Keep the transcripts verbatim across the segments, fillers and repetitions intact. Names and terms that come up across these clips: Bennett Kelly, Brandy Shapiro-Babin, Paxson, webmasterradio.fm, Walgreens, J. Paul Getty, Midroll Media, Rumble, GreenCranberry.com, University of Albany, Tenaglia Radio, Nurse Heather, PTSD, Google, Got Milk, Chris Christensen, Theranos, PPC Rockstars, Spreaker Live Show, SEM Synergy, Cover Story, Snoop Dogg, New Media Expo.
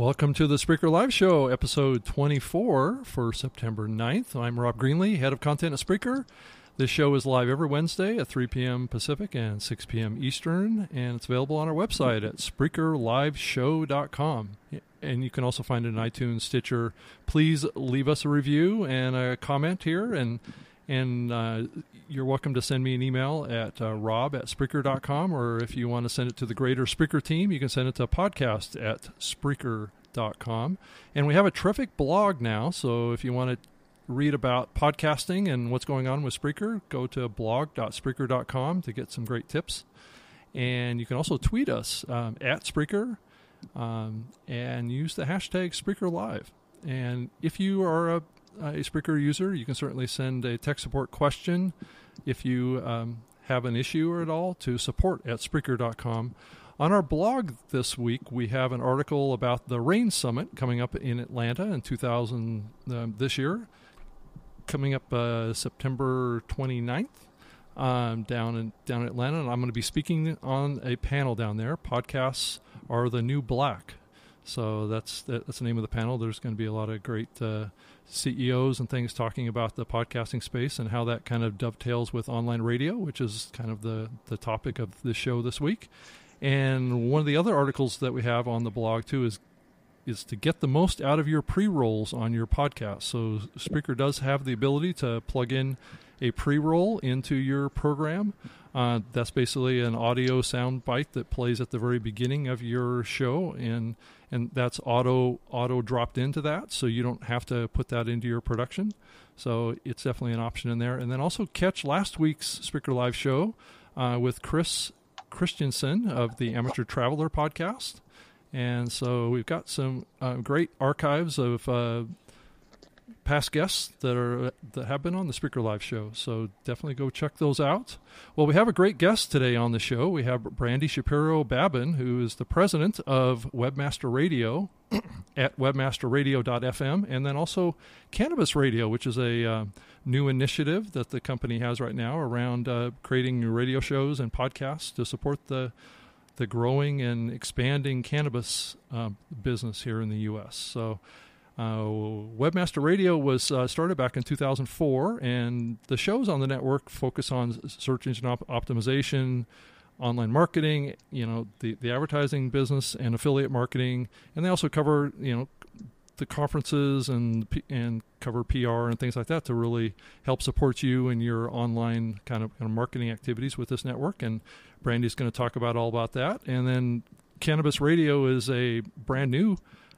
Welcome to the Spreaker Live Show, episode twenty-four for September ninth. I'm Rob Greenlee, head of content at Spreaker. This show is live every Wednesday at three p.m. Pacific and six p.m. Eastern, and it's available on our website at Spreaker Live Show dot com. And you can also find it in iTunes, Stitcher. Please leave us a review and a comment here, and and uh, you're welcome to send me an email at uh, rob at Spreaker dot com, or if you want to send it to the greater Spreaker team, you can send it to podcast at Spreaker dot com. And we have a terrific blog now, so if you want to read about podcasting and what's going on with Spreaker, go to blog dot spreaker dot com to get some great tips. And you can also tweet us um, at Spreaker um, and use the hashtag SpreakerLive. And if you are a, a Spreaker user, you can certainly send a tech support question if you um, have an issue or at all to support at Spreaker dot com. On our blog this week, we have an article about the Rain Summit coming up in Atlanta in two thousand um, this year. Coming up uh, September twenty-ninth um, down in down in Atlanta, and I'm going to be speaking on a panel down there. Podcasts are the new black, so that's that's the name of the panel. There's going to be a lot of great uh, C E Os and things talking about the podcasting space and how that kind of dovetails with online radio, which is kind of the the topic of the show this week. And one of the other articles that we have on the blog too is. is to get the most out of your pre-rolls on your podcast. So Spreaker does have the ability to plug in a pre-roll into your program. Uh, that's basically an audio sound bite that plays at the very beginning of your show, and and that's auto auto dropped into that, so you don't have to put that into your production. So it's definitely an option in there. And then also catch last week's Spreaker Live show uh, with Chris Christensen of the Amateur Traveler podcast. And so we've got some uh, great archives of uh, past guests that are that have been on the Spreaker Live show. So definitely go check those out. Well, we have a great guest today on the show. We have Brandy Shapiro-Babin, who is the president of Webmaster Radio at webmaster radio dot f m, and then also Cannabis Radio, which is a uh, new initiative that the company has right now around uh, creating new radio shows and podcasts to support the the growing and expanding cannabis uh, business here in the U S. So uh, Webmaster Radio was uh, started back in two thousand four, and the shows on the network focus on search engine op- optimization, online marketing, you know, the, the advertising business and affiliate marketing. And they also cover, you know, the conferences and and cover P R and things like that to really help support you in your online kind of, kind of marketing activities with this network. And Brandy's going to talk about all about that. And then Cannabis Radio is a brand new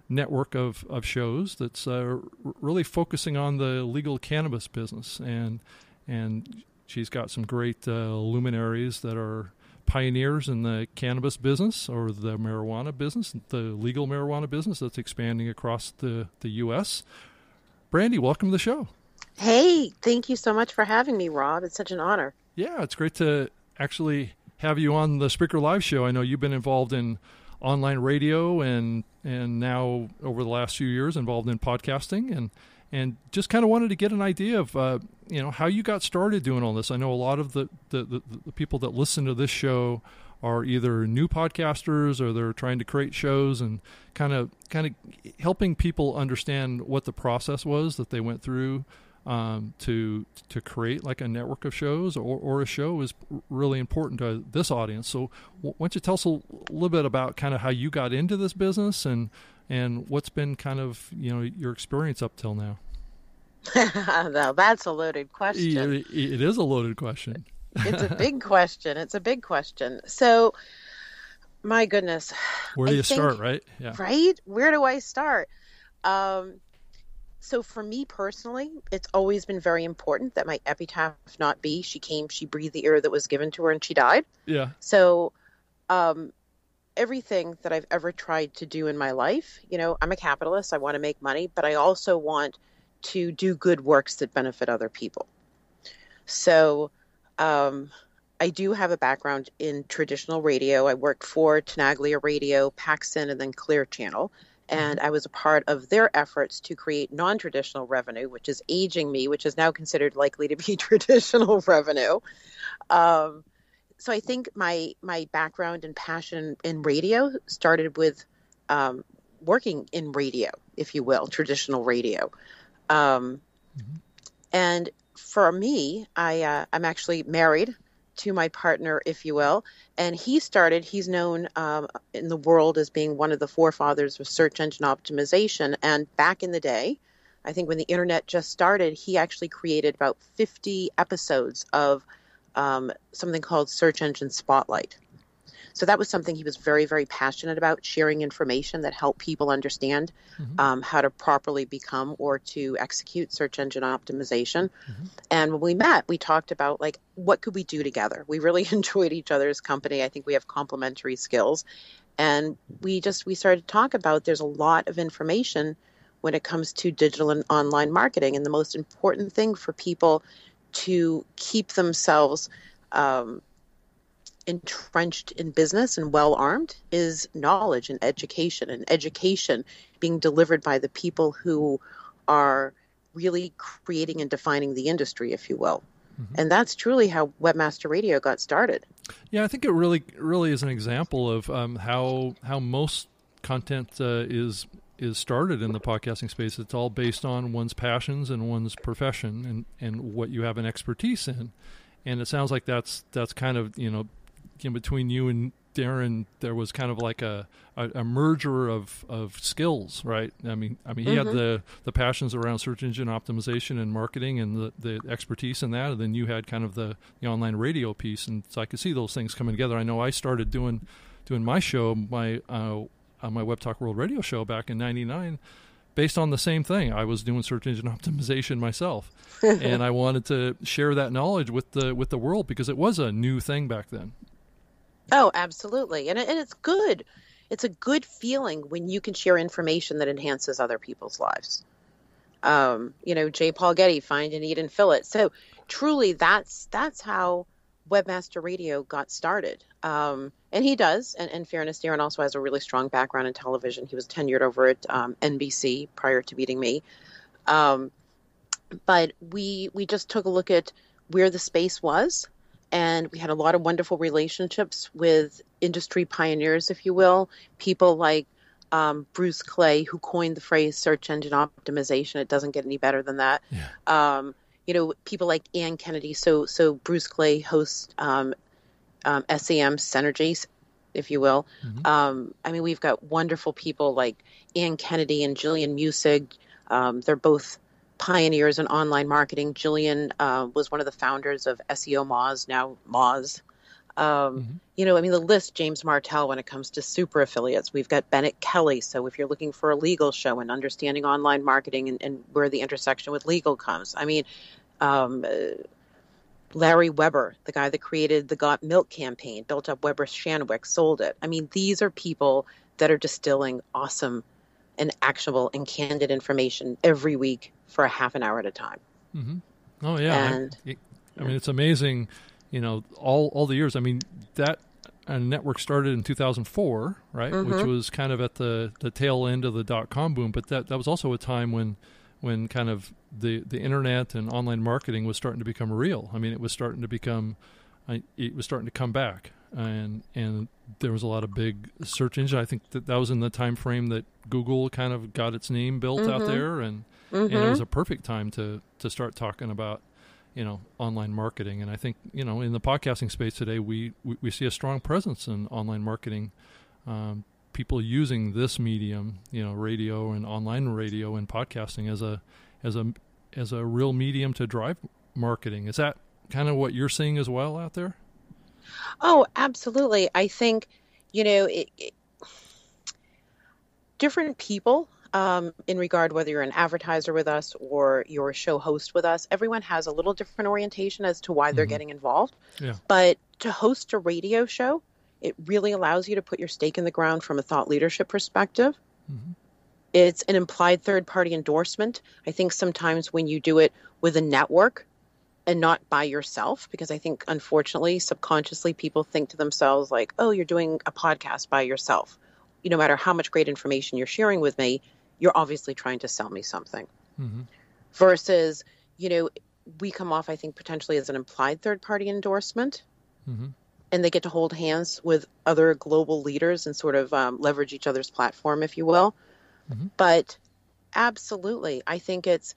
network of, of shows that's uh, really focusing on the legal cannabis business. And and she's got some great uh, luminaries that are pioneers in the cannabis business or the marijuana business, the legal marijuana business that's expanding across the, the U S. Brandy, welcome to the show. Hey, thank you so much for having me, Rob. It's such an honor. Yeah, it's great to actually have you on the Spreaker Live show. I know you've been involved in online radio and and now over the last few years involved in podcasting, and and just kind of wanted to get an idea of uh, you know, how you got started doing all this. I know a lot of the, the, the, the people that listen to this show are either new podcasters or they're trying to create shows, and kind of kind of helping people understand what the process was that they went through Um, to to create like a network of shows or, or a show is really important to this audience. So why don't you tell us a little bit about kind of how you got into this business and and what's been kind of, you know, your experience up till now? Well, that's a loaded question. It, it is a loaded question. It's a big question. It's a big question. So, my goodness. Where do I you think, start, right? Yeah. Right? Where do I start? Um So for me personally, it's always been very important that my epitaph not be, she came, she breathed the air that was given to her, and she died. Yeah. So um, everything that I've ever tried to do in my life, you know, I'm a capitalist. I want to make money, but I also want to do good works that benefit other people. So um, I do have a background in traditional radio. I worked for Tenaglia Radio, Paxson, and then Clear Channel. And I was a part of their efforts to create non-traditional revenue, which is aging me, which is now considered likely to be traditional revenue. Um, so I think my my background and passion in radio started with um, working in radio, if you will, traditional radio. Um, mm-hmm. And for me, I, uh, I'm actually married to my partner, if you will. And he started, he's known um, in the world as being one of the forefathers of search engine optimization. And back in the day, I think when the internet just started, he actually created about fifty episodes of um, something called Search Engine Spotlight. So that was something he was very, very passionate about, sharing information that helped people understand mm-hmm. um, how to properly become or to execute search engine optimization. Mm-hmm. And when we met, we talked about, like, what could we do together? We really enjoyed each other's company. I think we have complementary skills. And we just we started to talk about there's a lot of information when it comes to digital and online marketing. And the most important thing for people to keep themselves um, entrenched in business and well-armed is knowledge and education, and education being delivered by the people who are really creating and defining the industry, if you will. Mm-hmm. And that's truly how Webmaster Radio got started. Yeah, I think it really really is an example of um, how how most content uh, is is started in the podcasting space. It's all based on one's passions and one's profession and, and what you have an expertise in. And it sounds like that's that's kind of, you know, in between you and Darren, there was kind of like a, a, a merger of, of skills, right? I mean, I mean, he mm-hmm. had the, the passions around search engine optimization and marketing and the, the expertise in that, and then you had kind of the, the online radio piece, and so I could see those things coming together. I know I started doing doing my show, my uh, on my Web Talk World radio show back in ninety-nine. Based on the same thing. I was doing search engine optimization myself, and I wanted to share that knowledge with the with the world because it was a new thing back then. Oh, absolutely. And, it, and it's good. It's a good feeling when you can share information that enhances other people's lives. Um, you know, J. Paul Getty, find and eat and fill it. So truly that's that's how Webmaster Radio got started. Um, and he does. And in fairness, Darren also has a really strong background in television. He was tenured over at um, N B C prior to meeting me. Um, but we we just took a look at where the space was. And we had a lot of wonderful relationships with industry pioneers, if you will, people like um, Bruce Clay, who coined the phrase search engine optimization. It doesn't get any better than that. Yeah. Um, you know, people like Ann Kennedy. So so Bruce Clay hosts um, um, S E M Synergy, if you will. Mm-hmm. Um, I mean, we've got wonderful people like Ann Kennedy and Jillian Musig. Um, they're both pioneers in online marketing. Jillian uh, was one of the founders of S E O Moz, now Moz. Um, mm-hmm. You know, I mean, the list, James Martell, when it comes to super affiliates, we've got Bennett Kelly. So if you're looking for a legal show and understanding online marketing and, and where the intersection with legal comes, I mean, um, uh, Larry Weber, the guy that created the Got Milk campaign, built up Weber Shandwick, sold it. I mean, these are people that are distilling awesome and actionable and candid information every week for a half an hour at a time. Mm-hmm. Oh yeah. And, I, I mean, it's amazing. You know, all, all the years. I mean, that uh, network started in two thousand four, right? Mm-hmm. Which was kind of at the, the tail end of the dot-com boom. But that, that was also a time when when kind of the, the internet and online marketing was starting to become real. I mean, it was starting to become, I, it was starting to come back. And and there was a lot of big search engine. I think that that was in the time frame that Google kind of got its name built mm-hmm. out there. And, mm-hmm. and it was a perfect time to, to start talking about, you know, online marketing. And I think, you know, in the podcasting space today, we, we, we see a strong presence in online marketing, um, people using this medium, you know, radio and online radio and podcasting as a, as a, as a real medium to drive marketing. Is that kind of what you're seeing as well out there? Oh, absolutely. I think, you know, it, it, different people, Um, in regard whether you're an advertiser with us or you're a show host with us, everyone has a little different orientation as to why they're mm-hmm. getting involved. Yeah. But to host a radio show, it really allows you to put your stake in the ground from a thought leadership perspective. Mm-hmm. It's an implied third-party endorsement. I think sometimes when you do it with a network and not by yourself, because I think, unfortunately, subconsciously, people think to themselves like, oh, you're doing a podcast by yourself. You, no matter how much great information you're sharing with me, you're obviously trying to sell me something mm-hmm. versus, you know, we come off, I think, potentially as an implied third party endorsement mm-hmm. and they get to hold hands with other global leaders and sort of um, leverage each other's platform, if you will. Mm-hmm. But absolutely, I think it's,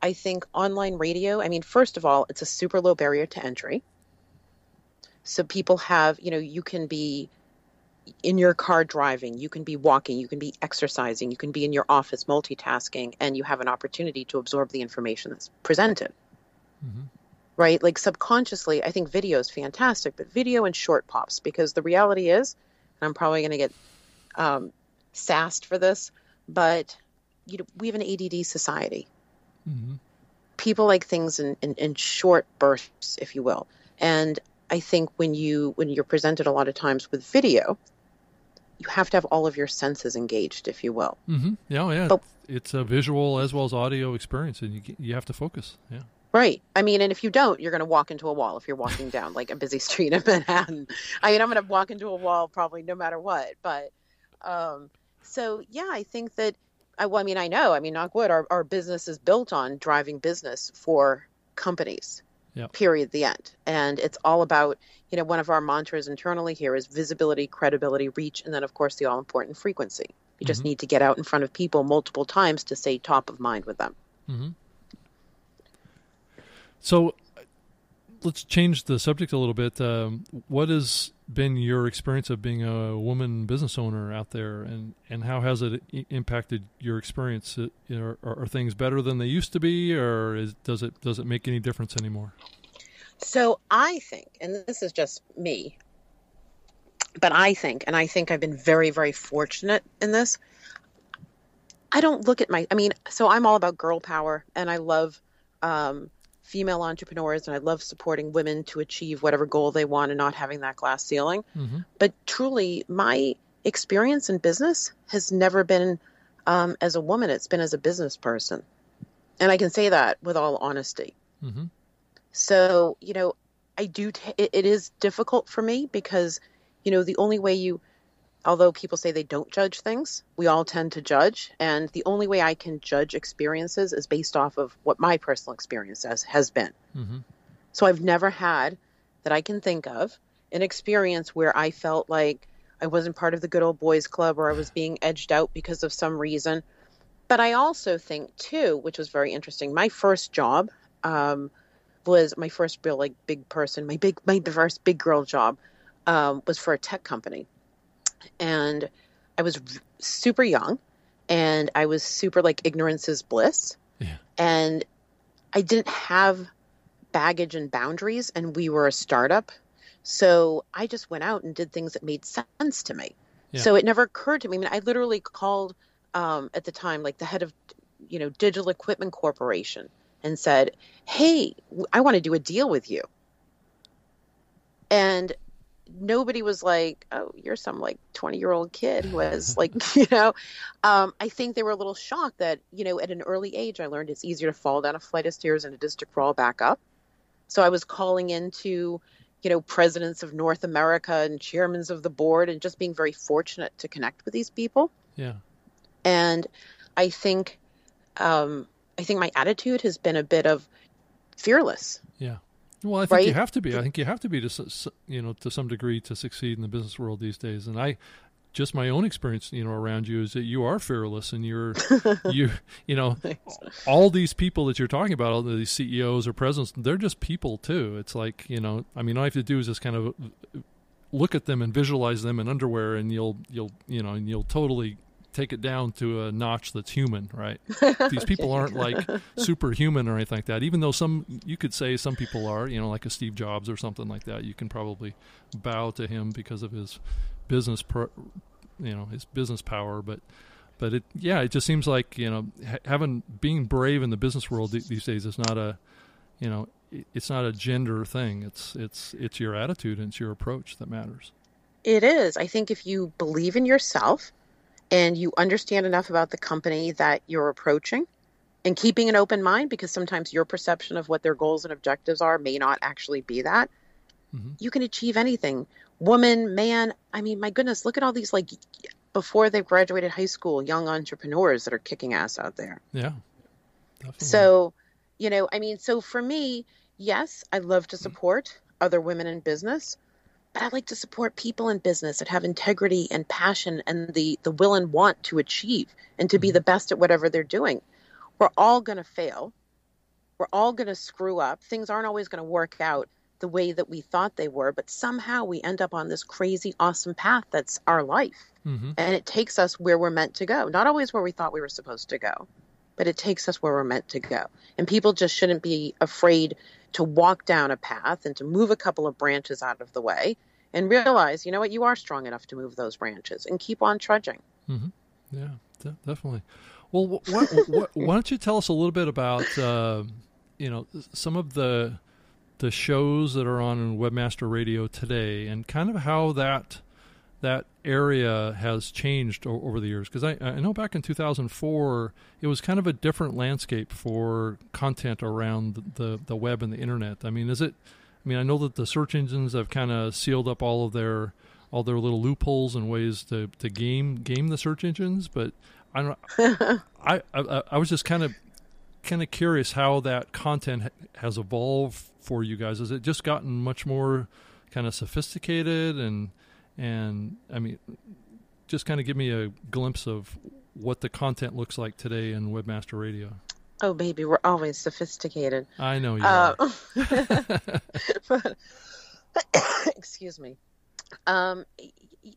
I think online radio, I mean, first of all, it's a super low barrier to entry. So people have, you know, you can be in your car driving, you can be walking, you can be exercising, you can be in your office multitasking, and you have an opportunity to absorb the information that's presented. Mm-hmm. Right? Like subconsciously, I think video is fantastic, but video and short pops, because the reality is, and I'm probably going to get um, sassed for this, but you know, we have an A D D society. Mm-hmm. People like things in, in, in short bursts, if you will. And I think when you when you're presented a lot of times with video, you have to have all of your senses engaged, if you will. Mm-hmm. Yeah, yeah. But, it's a visual as well as audio experience, and you you have to focus. Yeah. Right. I mean, and if you don't, you're going to walk into a wall if you're walking down like a busy street in Manhattan. I mean, I'm going to walk into a wall probably no matter what. But um, so yeah, I think that. I, well, I mean, I know. I mean, knock wood, our our business is built on driving business for companies. Yep. Period, the end. And it's all about, you know, one of our mantras internally here is visibility, credibility, reach, and then, of course, the all-important frequency. You mm-hmm. just need to get out in front of people multiple times to stay top of mind with them. Mm-hmm. So let's change the subject a little bit. Um, what has been your experience of being a woman business owner out there, and, and how has it i- impacted your experience? It, you know, are, are things better than they used to be, or is, does it does it make any difference anymore? So I think, and this is just me, but I think, and I think I've been very, very fortunate in this. I don't look at my, I mean, so I'm all about girl power, and I love um, female entrepreneurs, and I love supporting women to achieve whatever goal they want and not having that glass ceiling. Mm-hmm. But truly, my experience in business has never been um, as a woman. It's been as a business person. And I can say that with all honesty. Mm-hmm. So, you know, I do, t- it, it is difficult for me because, you know, the only way you, although people say they don't judge things, we all tend to judge. And the only way I can judge experiences is based off of what my personal experience has, has been. Mm-hmm. So I've never had, that I can think of, an experience where I felt like I wasn't part of the good old boys club or I was being edged out because of some reason. But I also think too, which was very interesting, my first job, um, was my first real like big person, my big, my first big girl job, um, was for a tech company. And I was super young and I was super like ignorance is bliss. Yeah. And I didn't have baggage and boundaries, and we were a startup. So I just went out and did things that made sense to me. Yeah. So it never occurred to me. I mean, I literally called, um, at the time, like the head of, you know, Digital Equipment Corporation, and said, "Hey, I want to do a deal with you." And nobody was like, "Oh, you're some like twenty year old kid who has like, you know, um, I think they were a little shocked that, you know, at an early age, I learned it's easier to fall down a flight of stairs than it is to crawl back up. So I was calling into, you know, presidents of North America and chairmen of the board, and just being very fortunate to connect with these people. Yeah. And I think, um, I think my attitude has been a bit of fearless. Yeah. Well, I think right? you have to be. I think you have to be, to, you know, to some degree to succeed in the business world these days. And I, just my own experience, you know, around you is that you are fearless, and you're, you, you know, all these people that you're talking about, all these C E Os or presidents, they're just people too. It's like, you know, I mean, all you have to do is just kind of look at them and visualize them in underwear, and you'll, you'll, you know, and you'll totally take it down to a notch that's human, right? These people aren't like superhuman or anything like that, even though some, you could say some people are, you know, like a Steve Jobs or something like that. You can probably bow to him because of his business, pro, you know, his business power. But, but it, yeah, it just seems like, you know, having, being brave in the business world these days is not a, you know, it's not a gender thing. It's, it's, it's your attitude and it's your approach that matters. It is. I think if you believe in yourself, and you understand enough about the company that you're approaching, and keeping an open mind, because sometimes your perception of what their goals and objectives are may not actually be that, mm-hmm. you can achieve anything. Woman, man, I mean, my goodness, look at all these, like, before they've graduated high school, young entrepreneurs that are kicking ass out there. Yeah. Definitely. So, you know, I mean, so for me, yes, I love to support mm-hmm. other women in business. I like to support people in business that have integrity and passion and the, the will and want to achieve and to be the best at whatever they're doing. We're all going to fail. We're all going to screw up. Things aren't always going to work out the way that we thought they were, but somehow we end up on this crazy, awesome path that's our life. Mm-hmm. And it takes us where we're meant to go. Not always where we thought we were supposed to go, but it takes us where we're meant to go. And people just shouldn't be afraid to walk down a path and to move a couple of branches out of the way and realize, you know what, you are strong enough to move those branches and keep on trudging. Mm-hmm. Yeah, de- definitely. Well, wh- wh- wh- why don't you tell us a little bit about, uh, you know, some of the the shows that are on Webmaster Radio today and kind of how that that area has changed o- over the years. Because I, I know back in two thousand four, it was kind of a different landscape for content around the, the, the web and the internet. I mean, is it, I mean, I know that the search engines have kind of sealed up all of their, all their little loopholes and ways to, to game, game the search engines. But I don't, I, I, I was just kind of, kind of curious how that content ha- has evolved for you guys. Has it just gotten much more kind of sophisticated and, And, I mean, just kind of give me a glimpse of what the content looks like today in Webmaster Radio. Oh, baby, we're always sophisticated. I know you uh, are. but, excuse me. Um,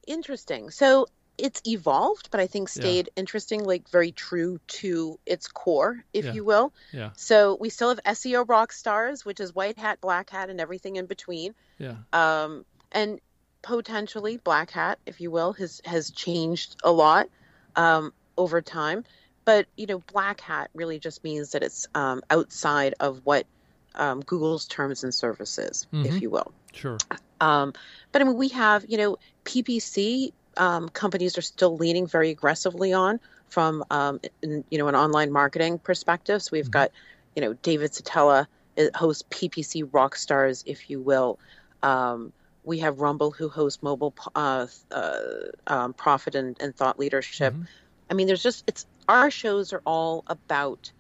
interesting. So it's evolved, but I think stayed yeah. interesting, like very true to its core, if yeah. you will. Yeah. So we still have S E O Rockstars, which is white hat, black hat, and everything in between. Yeah. Um, and potentially black hat, if you will, has has changed a lot um, over time. But, you know, black hat really just means that it's um, outside of what um, Google's terms and services, mm-hmm. if you will. Sure. Um, but I mean, we have, you know, P P C um, companies are still leaning very aggressively on from, um, in, you know, an online marketing perspective. So we've mm-hmm. got, you know, David Satella hosts P P C Rockstars, if you will. Um, We have Rumble, who hosts mobile uh, uh, um, profit and, and thought leadership. Mm-hmm. I mean, there's just it's our shows are all about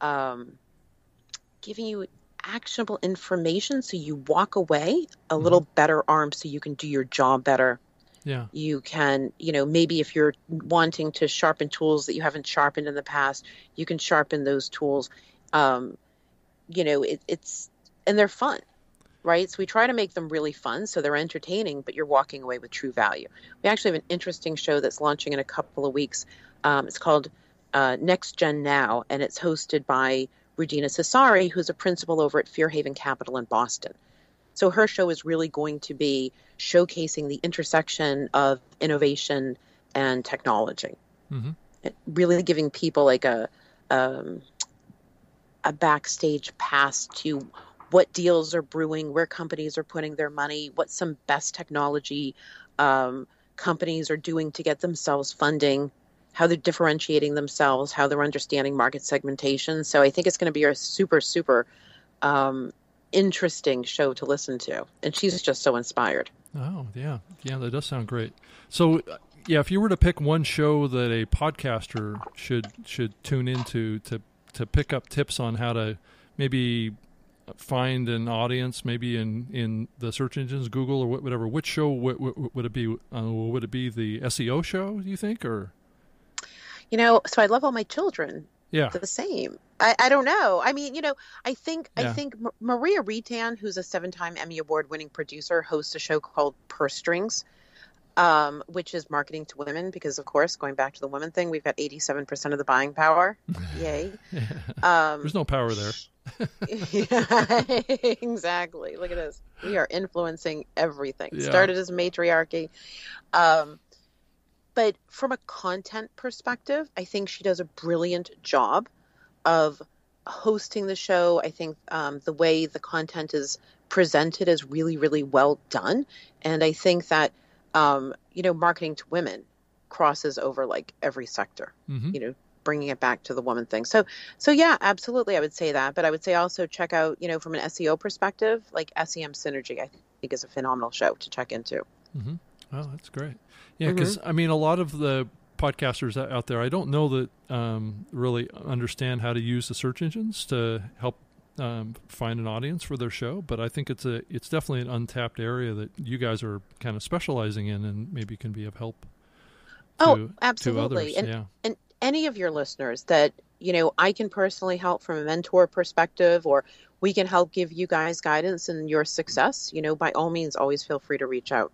um, giving you actionable information so you walk away a mm-hmm. little better armed, so you can do your job better. Yeah, you can, you know, maybe if you're wanting to sharpen tools that you haven't sharpened in the past, you can sharpen those tools. Um, you know, it, it's and they're fun. Right. So we try to make them really fun so they're entertaining, but you're walking away with true value. We actually have an interesting show that's launching in a couple of weeks. Um, it's called uh, Next Gen Now, and it's hosted by Regina Cesari, who's a principal over at Fairhaven Capital in Boston. So her show is really going to be showcasing the intersection of innovation and technology, mm-hmm. it, really giving people like a um, a backstage pass to what deals are brewing, where companies are putting their money, what some best technology um, companies are doing to get themselves funding, how they're differentiating themselves, how they're understanding market segmentation. So I think it's going to be a super, super um, interesting show to listen to. And she's just so inspired. Oh, yeah. Yeah, that does sound great. So, yeah, if you were to pick one show that a podcaster should should tune into to, to pick up tips on how to maybe find an audience, maybe in, in the search engines, Google or whatever, which show would, would, would it be? Uh, would it be the S E O show, do you think? Or, you know, so I love all my children. Yeah. They're the same. I, I don't know. I mean, you know, I think, yeah. I think M- Maria Retan, who's a seven time Emmy award winning producer, hosts a show called Purse Strings, um, which is marketing to women, because of course, going back to the women thing, we've got eighty-seven percent of the buying power. Yay. yeah. Um, there's no power there. yeah, exactly. Look at us. We are influencing everything. Yeah. Started as matriarchy. Um, but from a content perspective, I think she does a brilliant job of hosting the show. I think um, the way the content is presented is really, really well done. And I think that, um, you know, marketing to women crosses over like every sector, mm-hmm. you know, bringing it back to the woman thing. So, so yeah, absolutely. I would say that, but I would say also check out, you know, from an S E O perspective, like S E M Synergy, I think is a phenomenal show to check into. Mm-hmm. Oh, that's great. Yeah. Mm-hmm. Cause I mean, a lot of the podcasters out there, I don't know that um, really understand how to use the search engines to help um, find an audience for their show. But I think it's a it's definitely an untapped area that you guys are kind of specializing in, and maybe can be of help to, oh, absolutely. To others. And, yeah. and any of your listeners that, you know, I can personally help from a mentor perspective, or we can help give you guys guidance in your success, you know, by all means, always feel free to reach out.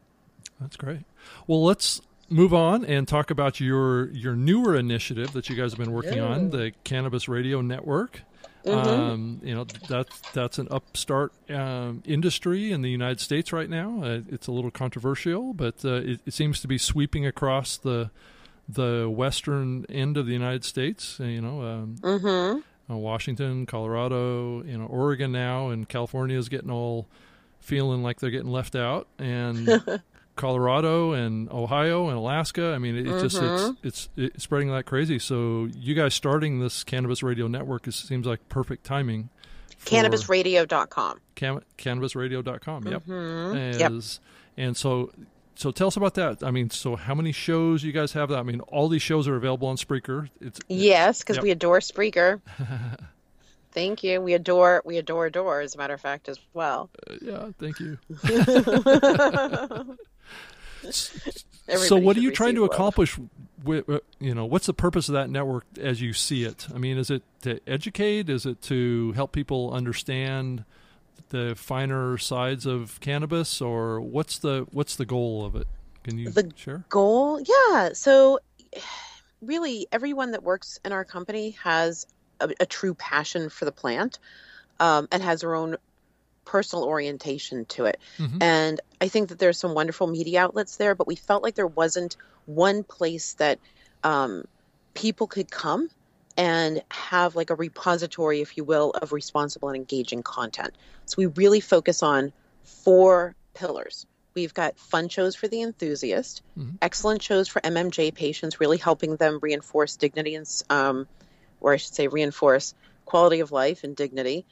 That's great. Well, let's move on and talk about your your newer initiative that you guys have been working yeah. on, the Cannabis Radio Network. Mm-hmm. Um, you know, that's that's an upstart um, industry in the United States right now. Uh, it's a little controversial, but uh, it, it seems to be sweeping across the the western end of the United States. You know, um, mm-hmm. uh, Washington, Colorado, you know, Oregon now, and California is getting all feeling like they're getting left out, and Colorado and Ohio and Alaska. I mean, it, it mm-hmm. just it's, it's it's spreading like crazy. So you guys starting this Cannabis Radio Network is, seems like perfect timing. Cannabis radio dot com. Cam, Cannabis radio dot com. Yep. Mm-hmm. As, yep. And so so tell us about that. I mean, so how many shows you guys have? That I mean, all these shows are available on Spreaker. It's yes, because yep. we adore Spreaker. Thank you. We adore, we adore, adore. As a matter of fact, as well. Uh, yeah. Thank you. So, what are you trying to accomplish? With, you know, what's the purpose of that network as you see it? I mean, is it to educate? Is it to help people understand the finer sides of cannabis, or what's the what's the goal of it? Can you the share? Goal? Yeah. So, really, everyone that works in our company has A, a true passion for the plant, um, and has their own personal orientation to it. Mm-hmm. And I think that there's some wonderful media outlets there, but we felt like there wasn't one place that um, people could come and have like a repository, if you will, of responsible and engaging content. So we really focus on four pillars. We've got fun shows for the enthusiast, mm-hmm. excellent shows for M M J patients, really helping them reinforce dignity and um, or I should say reinforce quality of life and dignity.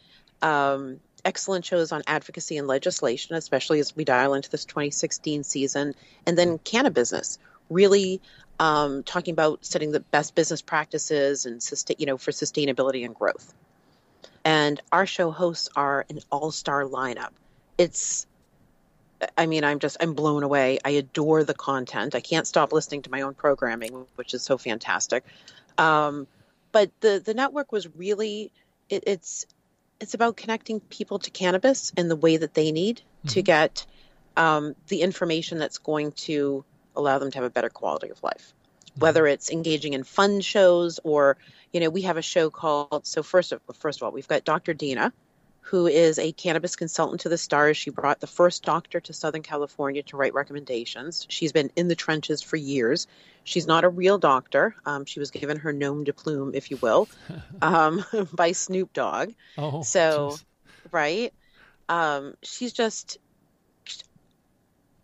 Um, excellent shows on advocacy and legislation, especially as we dial into this twenty sixteen season. And then Cannabusiness, really um, talking about setting the best business practices and, you know, for sustainability and growth. And our show hosts are an all-star lineup. It's, I mean, I'm just, I'm blown away. I adore the content. I can't stop listening to my own programming, which is so fantastic. Um, But the, the network was really, it, it's it's about connecting people to cannabis in the way that they need mm-hmm. to get um, the information that's going to allow them to have a better quality of life, mm-hmm. whether it's engaging in fun shows or, you know, we have a show called, so first of, first of all, we've got Doctor Dina, who is a cannabis consultant to the stars. She brought the first doctor to Southern California to write recommendations. She's been in the trenches for years. She's not a real doctor. Um, she was given her nom de plume, if you will, um, by Snoop Dogg. Oh, so, geez. Right? Um, she's just,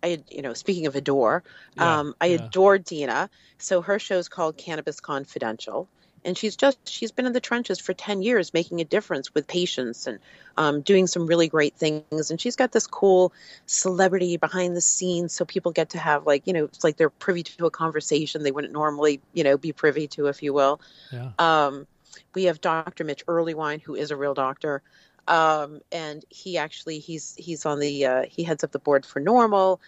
I, you know, speaking of adore, yeah, um, I yeah. adore Dina. So her show's called Cannabis Confidential. And she's just, she's been in the trenches for ten years making a difference with patients and um, doing some really great things. And she's got this cool celebrity behind the scenes. So people get to have like, you know, it's like they're privy to a conversation they wouldn't normally, you know, be privy to, if you will. Yeah. Um, we have Doctor Mitch Earlywine, who is a real doctor. Um, and he actually, he's, he's on the, uh, he heads up the board for Normal,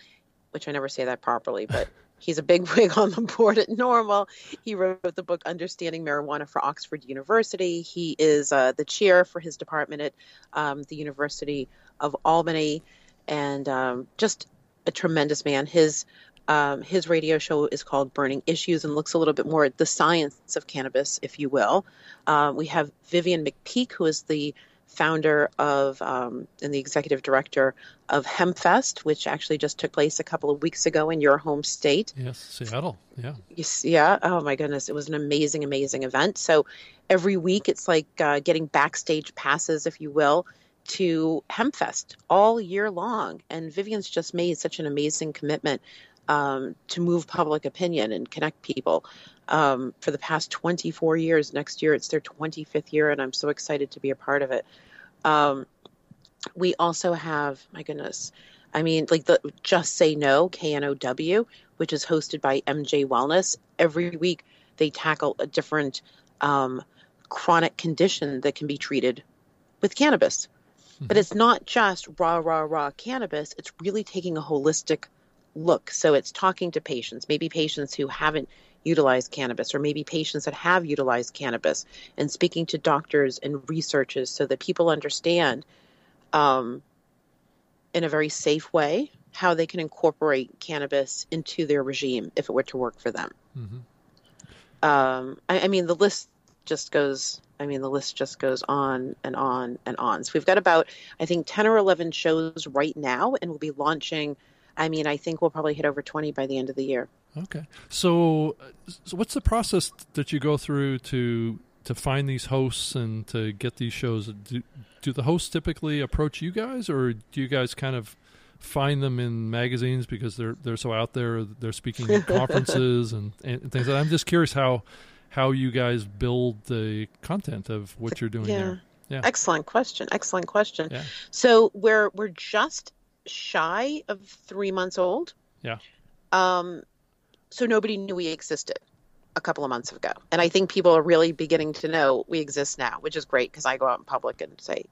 which I never say that properly, but he's a big wig on the board at Normal. He wrote the book Understanding Marijuana for Oxford University. He is uh, the chair for his department at um, the University of Albany, and um, just a tremendous man. His um, his radio show is called Burning Issues and looks a little bit more at the science of cannabis, if you will. Um, we have Vivian McPeak, who is the founder of um, and the executive director of Hempfest, which actually just took place a couple of weeks ago in your home state. Yes, Seattle. Yeah. Yeah. Oh my goodness, it was an amazing, amazing event. So every week it's like uh, getting backstage passes, if you will, to Hempfest all year long. And Vivian's just made such an amazing commitment um, to move public opinion and connect people. Um, for the past twenty-four years. Next year, it's their twenty-fifth year, and I'm so excited to be a part of it. Um, we also have, my goodness, I mean, like the Just Say No, K N O W, which is hosted by M J Wellness. Every week, they tackle a different um, chronic condition that can be treated with cannabis. Mm-hmm. But it's not just raw, raw, raw cannabis. It's really taking a holistic look. So it's talking to patients, maybe patients who haven't utilized cannabis, or maybe patients that have utilized cannabis, and speaking to doctors and researchers so that people understand um, in a very safe way how they can incorporate cannabis into their regime if it were to work for them. Mm-hmm. Um, I, I mean, the list just goes, I mean, the list just goes on and on and on. So we've got about, I think, ten or eleven shows right now, and we'll be launching, I mean, I think we'll probably hit over twenty by the end of the year. Okay. So, so what's the process that you go through to to find these hosts and to get these shows? Do, do the hosts typically approach you guys, or do you guys kind of find them in magazines because they're they're so out there, they're speaking at conferences and, and things like that? I'm just curious how how you guys build the content of what you're doing yeah. there. Yeah. Excellent question. Excellent question. Yeah. So we're we're just shy of three months old. Yeah. Um so nobody knew we existed a couple of months ago. And I think people are really beginning to know we exist now, which is great because I go out in public and say,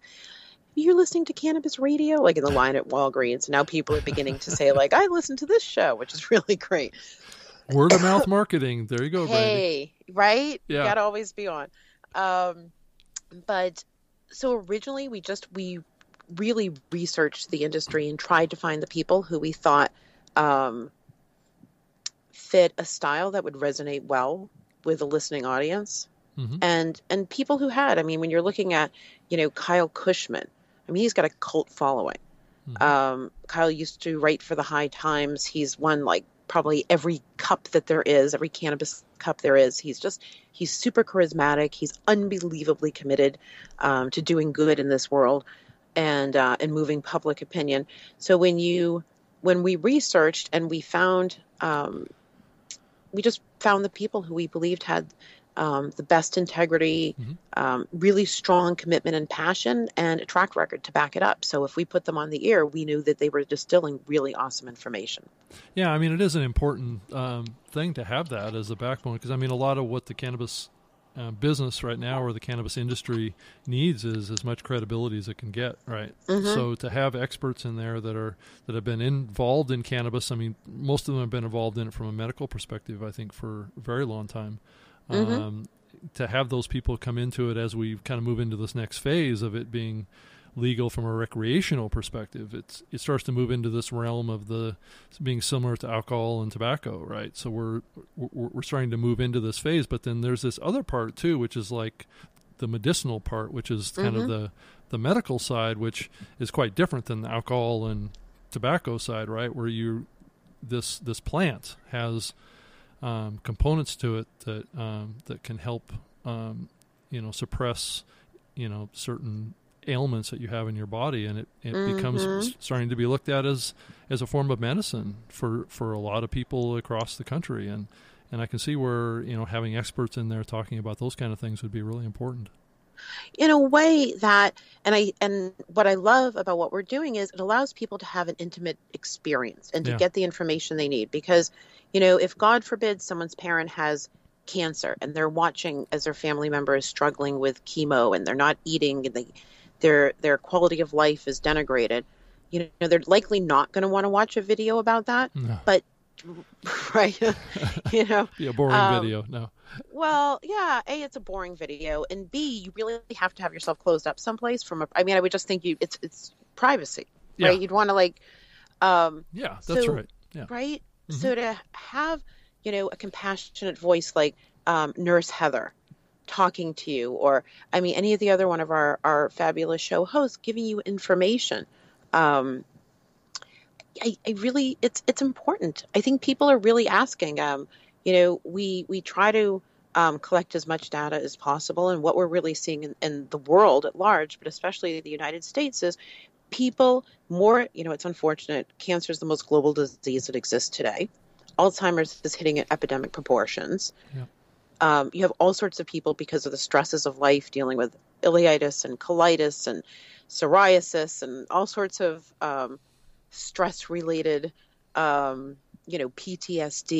you're listening to Cannabis Radio, like in the line at Walgreens. Now people are beginning to say, like, I listen to this show, which is really great. Word of mouth marketing. There you go, hey, Brandy. Right? Yeah. You got to always be on. Um, but so originally we just, we really researched the industry and tried to find the people who we thought um, fit a style that would resonate well with a listening audience. Mm-hmm. And, and people who had, I mean, when you're looking at, you know, Kyle Cushman, I mean, he's got a cult following. Mm-hmm. Um, Kyle used to write for the High Times. He's won like probably every cup that there is, every cannabis cup there is. He's just, he's super charismatic. He's unbelievably committed um, to doing good in this world and, uh, and moving public opinion. So when you, when we researched and we found, um, we just found the people who we believed had Um, the best integrity, mm-hmm. um, really strong commitment and passion, and a track record to back it up. So if we put them on the air, we knew that they were distilling really awesome information. Yeah, I mean, it is an important um, thing to have that as a backbone, because, I mean, a lot of what the cannabis uh, business right now or the cannabis industry needs is as much credibility as it can get, right? Mm-hmm. So to have experts in there that are that have been involved in cannabis, I mean, most of them have been involved in it from a medical perspective, I think, for a very long time. Mm-hmm. Um, to have those people come into it as we kind of move into this next phase of it being legal from a recreational perspective, it's it starts to move into this realm of the being similar to alcohol and tobacco, right? So we're we're, we're starting to move into this phase, but then there's this other part too, which is like the medicinal part, which is kind mm-hmm. of the the medical side, which is quite different than the alcohol and tobacco side, right? Where you this this plant has Um, components to it that um, that can help, um, you know, suppress, you know, certain ailments that you have in your body, and it, it mm-hmm. becomes starting to be looked at as, as a form of medicine for, for a lot of people across the country, and and I can see where, you know, having experts in there talking about those kind of things would be really important. In a way that, and I and what I love about what we're doing is it allows people to have an intimate experience and to yeah. get the information they need. Because, you know, if God forbid someone's parent has cancer and they're watching as their family member is struggling with chemo and they're not eating and they, their their quality of life is denigrated, you know, they're likely not going to want to watch a video about that. No. But right, you know, be a boring um, video. No. Well, yeah. A, it's a boring video, and B, you really have to have yourself closed up someplace from a. I mean, I would just think you. It's it's privacy, yeah. right? You'd want to like. Um, yeah, that's so, right. Yeah. Right. Mm-hmm. So to have, you know, a compassionate voice like um, Nurse Heather talking to you, or I mean, any of the other one of our our fabulous show hosts giving you information. Um, I, I really, it's, it's important. I think people are really asking, um, you know, we, we try to, um, collect as much data as possible. And what we're really seeing in, in the world at large, but especially the United States, is people more, you know, it's unfortunate. Cancer is the most global disease that exists today. Alzheimer's is hitting at epidemic proportions. Yeah. Um, you have all sorts of people because of the stresses of life dealing with ileitis and colitis and psoriasis and all sorts of, um, stress-related, um, you know, P T S D,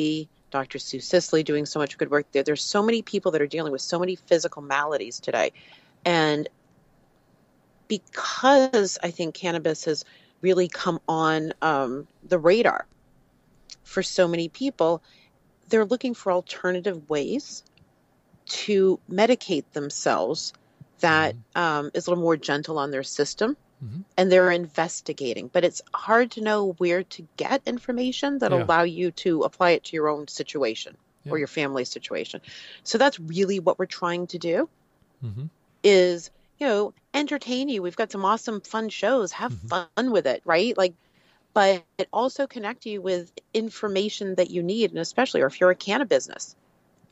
Doctor Sue Sisley doing so much good work there. There's so many people that are dealing with so many physical maladies today. And because I think cannabis has really come on um, the radar for so many people. They're looking for alternative ways to medicate themselves that mm-hmm. um, is a little more gentle on their system, mm-hmm. and they're investigating. But it's hard to know where to get information that'll yeah. allow you to apply it to your own situation yeah. or your family's situation. So that's really what we're trying to do mm-hmm. is, you know, entertain you. We've got some awesome, fun shows. Have mm-hmm. fun with it, right? Like, but it also connect you with information that you need, and especially, or if you're a cannabis business,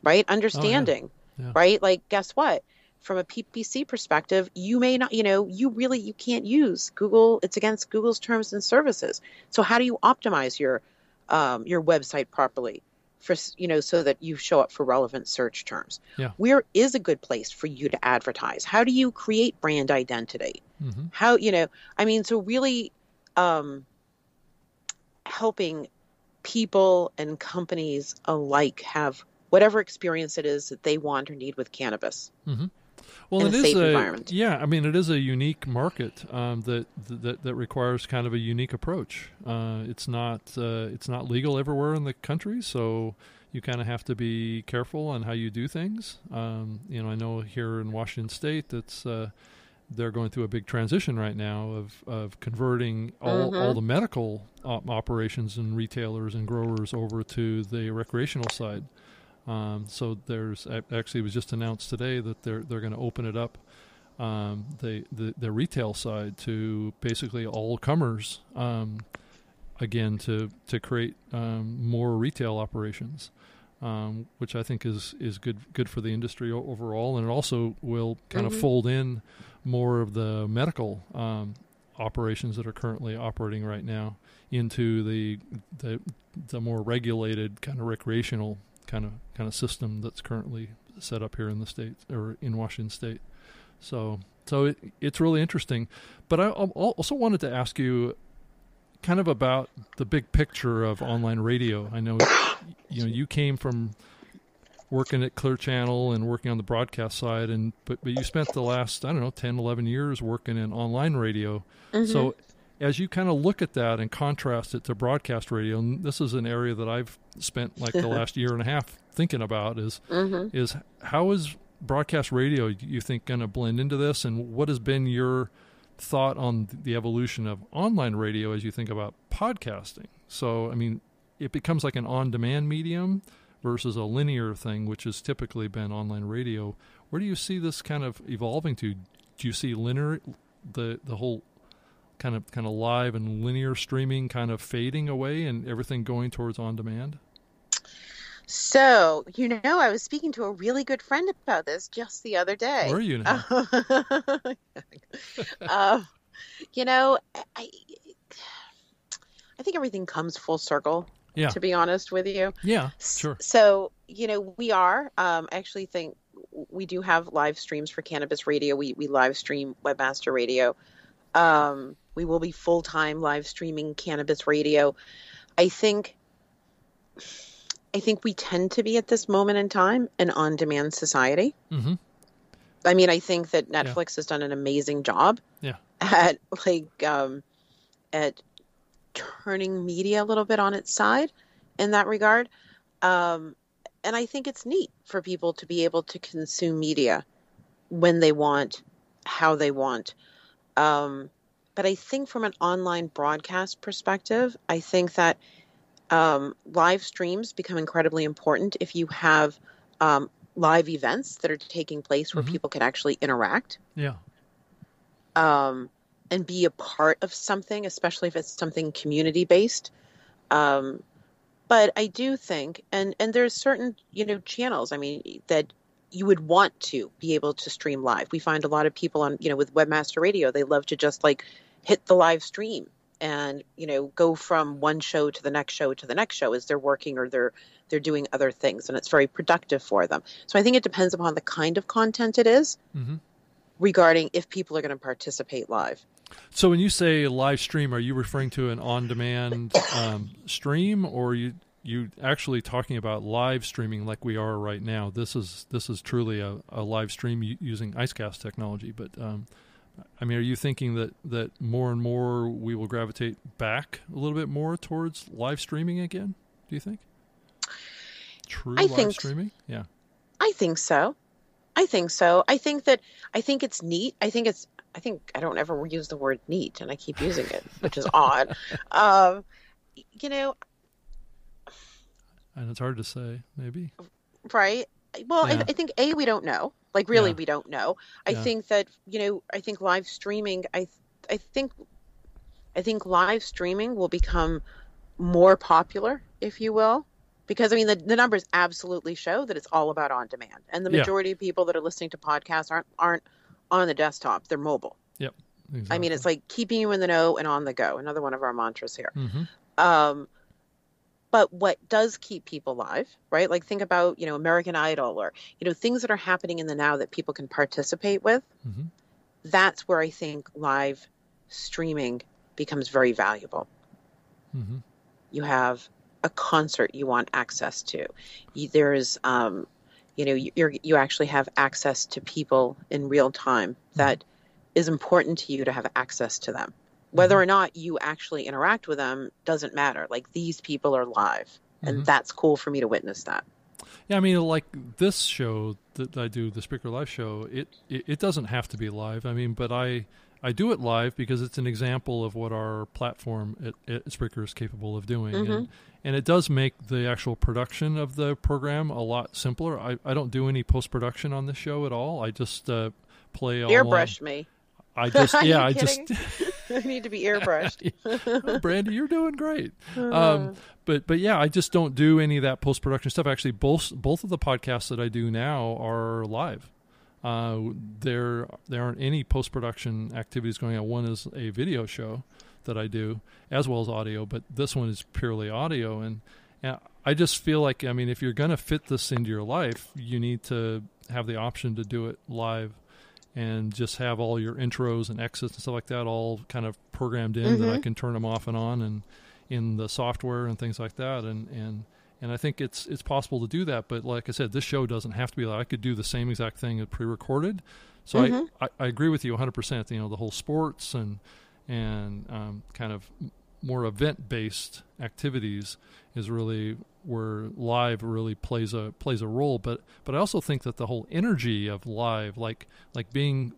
right? Understanding, oh, yeah. Yeah. right? Like, guess what? From a P P C perspective, you may not, you know, you really, you can't use Google. It's against Google's terms and services. So how do you optimize your, um, your website properly for, you know, so that you show up for relevant search terms? Yeah. Where is a good place for you to advertise? How do you create brand identity? Mm-hmm. How, you know, I mean, so really, um, helping people and companies alike have whatever experience it is that they want or need with cannabis. Mm-hmm. Well, it is a, yeah, I mean, it is a unique market um, that, that that requires kind of a unique approach. Uh, it's not uh, it's not legal everywhere in the country, so you kind of have to be careful on how you do things. Um, you know, I know here in Washington State, that's uh, they're going through a big transition right now of of converting all, mm-hmm. all the medical op- operations and retailers and growers over to the recreational side. Um, so there's actually, it was just announced today that they're they're going to open it up, um, the, the the retail side to basically all comers, um, again to to create um, more retail operations, um, which I think is is good good for the industry overall, and it also will kind mm-hmm. of fold in more of the medical um, operations that are currently operating right now into the the the more regulated kind of recreational kind of kind of system that's currently set up here in the state or in Washington State. So so it, it's really interesting. But I, I also wanted to ask you kind of about the big picture of online radio. I know you know you came from working at Clear Channel and working on the broadcast side, and but, but you spent the last, I don't know, ten, eleven years working in online radio. Mm-hmm. So as you kind of look at that and contrast it to broadcast radio, and this is an area that I've spent like the last year and a half thinking about, is mm-hmm. is how is broadcast radio, you think, going to blend into this? And what has been your thought on the evolution of online radio as you think about podcasting? So, I mean, it becomes like an on-demand medium versus a linear thing, which has typically been online radio. Where do you see this kind of evolving to? Do you see linear, the, the whole kind of kind of live and linear streaming kind of fading away and everything going towards on demand? So, you know, I was speaking to a really good friend about this just the other day. Were you now? uh, you know, I I think everything comes full circle, yeah. to be honest with you. Yeah, sure. So, you know, we are, um, I actually think we do have live streams for Cannabis Radio. We, we live stream Webmaster Radio. Um, we will be full-time live streaming Cannabis Radio. I think, I think we tend to be at this moment in time an on-demand society. Mm-hmm. I mean, I think that Netflix yeah. has done an amazing job yeah. at like um, at turning media a little bit on its side in that regard. Um, and I think it's neat for people to be able to consume media when they want, how they want. Um, but I think from an online broadcast perspective, I think that um, live streams become incredibly important if you have um, live events that are taking place where mm-hmm. people can actually interact. Yeah. Um, and be a part of something, especially if it's something community-based. Um, but I do think, and, and there's certain, you know, channels, I mean, that you would want to be able to stream live. We find a lot of people on, you know, with Webmaster Radio, they love to just like hit the live stream and, you know, go from one show to the next show to the next show as they're working or they're, they're doing other things. And it's very productive for them. So I think it depends upon the kind of content it is mm-hmm. regarding if people are going to participate live. So when you say live stream, are you referring to an on-demand um, stream, or are you, you actually talking about live streaming like we are right now? This is this is truly a, a live stream u- using Icecast technology, but um, I mean, are you thinking that, that more and more we will gravitate back a little bit more towards live streaming again, do you think? True I live think, streaming? Yeah. I think so. I think so. I think that, I think it's neat. I think it's, I think I don't ever use the word neat and I keep using it, which is odd. Um, you know. And it's hard to say, maybe. Right. Well, yeah. I, I think, A, we don't know. Like, really, yeah. we don't know. I yeah. think that, you know, I think live streaming, I I think I think live streaming will become more popular, if you will. Because, I mean, the, the numbers absolutely show that it's all about on demand. And the majority yeah. of people that are listening to podcasts aren't aren't on the desktop. They're mobile. Yep. Exactly. I mean, it's like keeping you in the know and on the go. Another one of our mantras here. Mm-hmm. Um But what does keep people live, right? Like think about, you know, American Idol or, you know, things that are happening in the now that people can participate with. Mm-hmm. That's where I think live streaming becomes very valuable. Mm-hmm. You have a concert you want access to. You, there's, um, you know, you're, you actually have access to people in real time mm-hmm. that is important to you to have access to them. Whether or not you actually interact with them doesn't matter. Like these people are live, and mm-hmm. that's cool for me to witness that. Yeah, I mean, like this show that I do, the Spreaker Live Show, it, it, it doesn't have to be live. I mean, but I, I do it live because it's an example of what our platform at, at Spreaker is capable of doing. Mm-hmm. And, and it does make the actual production of the program a lot simpler. I, I don't do any post-production on this show at all. I just uh, play all Airbrush me. I just, yeah, I kidding? just... I need to be airbrushed. Brandy, you're doing great. Uh-huh. Um, but but yeah, I just don't do any of that post-production stuff. Actually, both both of the podcasts that I do now are live. Uh, there there aren't any post-production activities going on. One is a video show that I do as well as audio, but this one is purely audio. And, and I just feel like, I mean, if you're going to fit this into your life, you need to have the option to do it live. And just have all your intros and exits and stuff like that all kind of programmed in mm-hmm. that I can turn them off and on and in the software and things like that. And, and and I think it's it's possible to do that. But like I said, this show doesn't have to be live. I could do the same exact thing pre-recorded. So mm-hmm. I, I, I agree with you one hundred percent. You know, the whole sports and, and um, kind of more event-based activities is really where live really plays a plays a role, but but I also think that the whole energy of live, like like being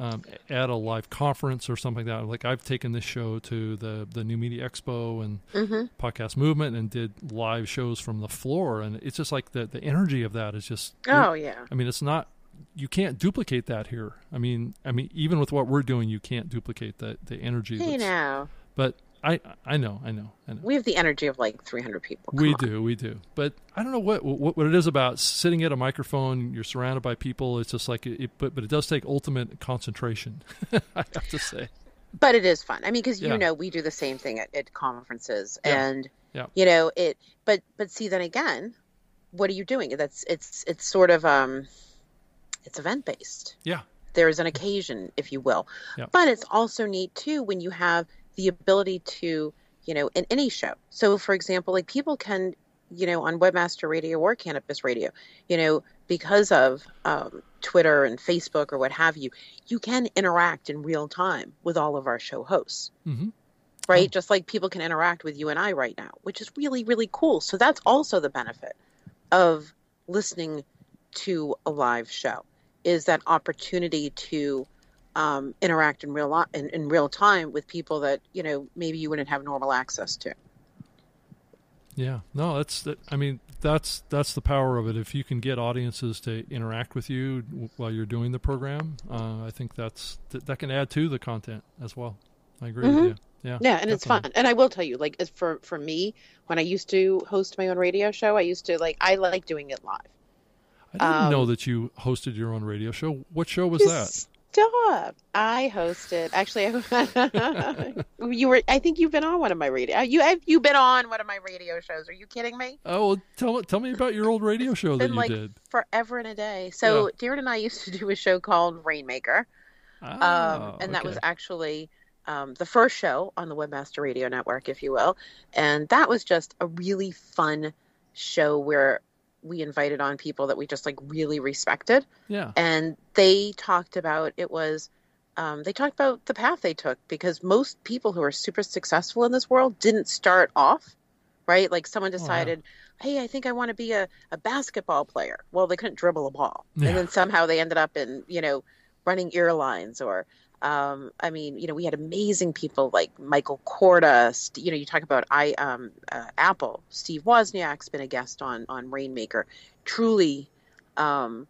um, at a live conference or something like that, like I've taken this show to the, the New Media Expo and mm-hmm. Podcast Movement and did live shows from the floor, and it's just like the, the energy of that is just oh yeah. I mean, it's not you can't duplicate that here. I mean, I mean, even with what we're doing, you can't duplicate the the energy. Hey now, but. I, I know, I know, I know. We have the energy of like three hundred people. Come we on. do, we do. But I don't know what, what what it is about sitting at a microphone, you're surrounded by people. It's just like, it, it, but, but it does take ultimate concentration, I have to say. But it is fun. I mean, because, you yeah. know, we do the same thing at, at conferences. Yeah. And, yeah. you know, it. But, but see, then again, what are you doing? That's It's it's sort of, um, it's event-based. Yeah. There is an occasion, if you will. Yeah. But it's also neat, too, when you have the ability to, you know, in any show. So, for example, like people can, you know, on Webmaster Radio or Cannabis Radio, you know, because of um, Twitter and Facebook or what have you, you can interact in real time with all of our show hosts, mm-hmm. right? Mm-hmm. Just like people can interact with you and I right now, which is really, really cool. So that's also the benefit of listening to a live show is that opportunity to Um, interact in real lo- in, in real time with people that, you know, maybe you wouldn't have normal access to. Yeah, no, that's, that, I mean, that's, that's the power of it. If you can get audiences to interact with you while you're doing the program, uh, I think that's, th- that can add to the content as well. I agree mm-hmm. with you. Yeah. Yeah. And definitely. It's fun. And I will tell you, like, as for, for me, when I used to host my own radio show, I used to like, I like doing it live. I didn't um, know that you hosted your own radio show. What show was that? Stop. I hosted. Actually, I, you were. I think you've been on one of my radio. You have you been on one of my radio shows? Are you kidding me? Oh, well, tell tell me about your old radio show that you like did. Forever and a day. So yeah. Darren and I used to do a show called Rainmaker, oh, um, and that okay. was actually um, the first show on the Webmaster Radio Network, if you will. And that was just a really fun show where we invited on people that we just like really respected. Yeah. And they talked about, it was um, they talked about the path they took, because most people who are super successful in this world didn't start off, right? Like someone decided, oh, yeah. hey, I think I want to be a, a basketball player. Well, they couldn't dribble a ball. Yeah. And then somehow they ended up in, you know, running airlines or, um, I mean, you know, we had amazing people like Michael Korda, St- you know, you talk about I, um, uh, Apple, Steve Wozniak's been a guest on, on Rainmaker, truly, um,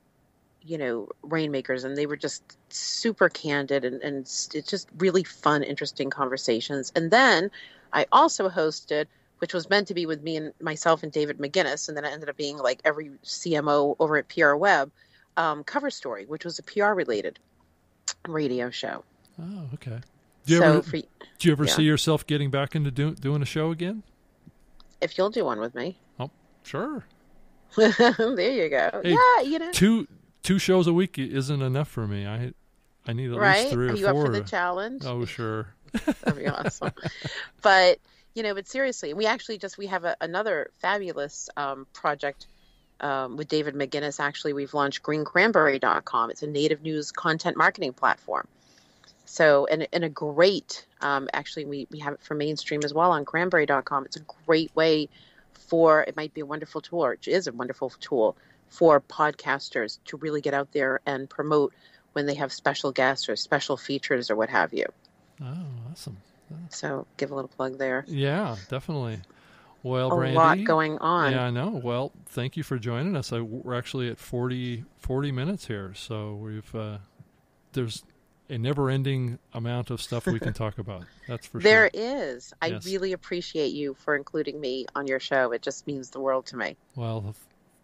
you know, Rainmakers, and they were just super candid and, and it's just really fun, interesting conversations. And then I also hosted, which was meant to be with me and myself and David McGuinness, and then it ended up being like every C M O over at P R Web, um, Cover Story, which was a P R related radio show. Oh, okay. Do you so ever, for, do you ever yeah. see yourself getting back into do, doing a show again? If you'll do one with me. Oh, sure. There you go. Hey, yeah, you know. Two, Two shows a week isn't enough for me. I I need at right? least three or four. Are you four. Up for the challenge? Oh, sure. That'd be awesome. But, you know, but seriously, we actually just, we have a, another fabulous um, project um, with David McGuinness. Actually, we've launched green cranberry dot com. It's a native news content marketing platform. So, and, and a great, um, actually, we, we have it for mainstream as well on cranberry dot com. It's a great way for, it might be a wonderful tool, or it is a wonderful tool, for podcasters to really get out there and promote when they have special guests or special features or what have you. Oh, awesome. So give a little plug there. Yeah, definitely. Well, a Brandy. A lot going on. Yeah, I know. Well, thank you for joining us. I, we're actually at forty, forty minutes here. So we've uh, there's a never-ending amount of stuff we can talk about. That's for there sure. There is. I yes. really appreciate you for including me on your show. It just means the world to me. Well,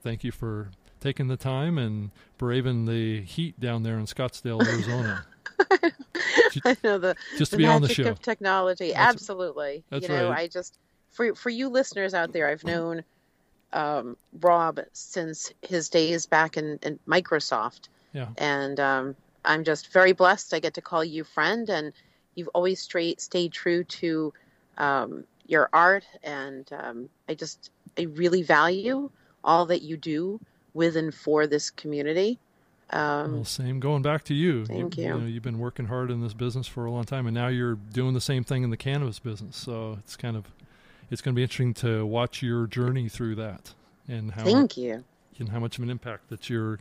thank you for taking the time and braving the heat down there in Scottsdale, Arizona. I know the just to the be magic on the show. Of technology. That's, absolutely. That's you know, right. I just for for you listeners out there, I've known um, Rob since his days back in, in Microsoft. Yeah. And um, I'm just very blessed. I get to call you friend, and you've always straight stayed true to um, your art, and um, I just I really value all that you do with and for this community. Um, well, same going back to you. Thank you. You. You know, you've been working hard in this business for a long time, and now you're doing the same thing in the cannabis business. So it's kind of, it's going to be interesting to watch your journey through that and how, Thank you. and how much of an impact that you're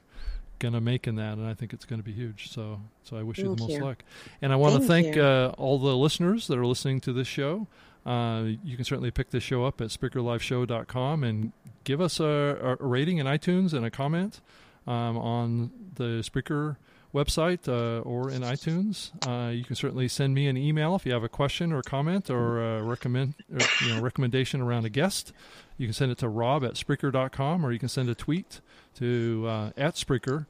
going to make in that. And I think it's going to be huge. So, so I wish thank you the most you. luck. And I want thank to thank uh, all the listeners that are listening to this show. Uh, you can certainly pick this show up at Spreaker Live Show dot com and give us a, a rating in iTunes and a comment um, on the Spreaker website uh, or in iTunes. Uh, you can certainly send me an email if you have a question or comment or a recommend, or, you know, recommendation around a guest. You can send it to Rob at Spreaker dot com, or you can send a tweet to uh, at Spreaker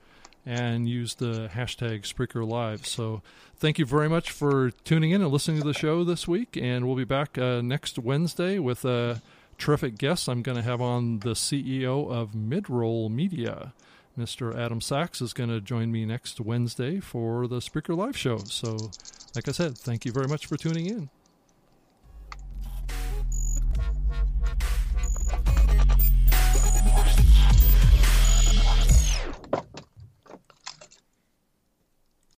and use the hashtag SpreakerLive. So thank you very much for tuning in and listening to the show this week. And we'll be back uh, next Wednesday with a terrific guest. I'm going to have on the C E O of Midroll Media. Mister Adam Sachs is going to join me next Wednesday for the Spreaker Live Show. So like I said, thank you very much for tuning in.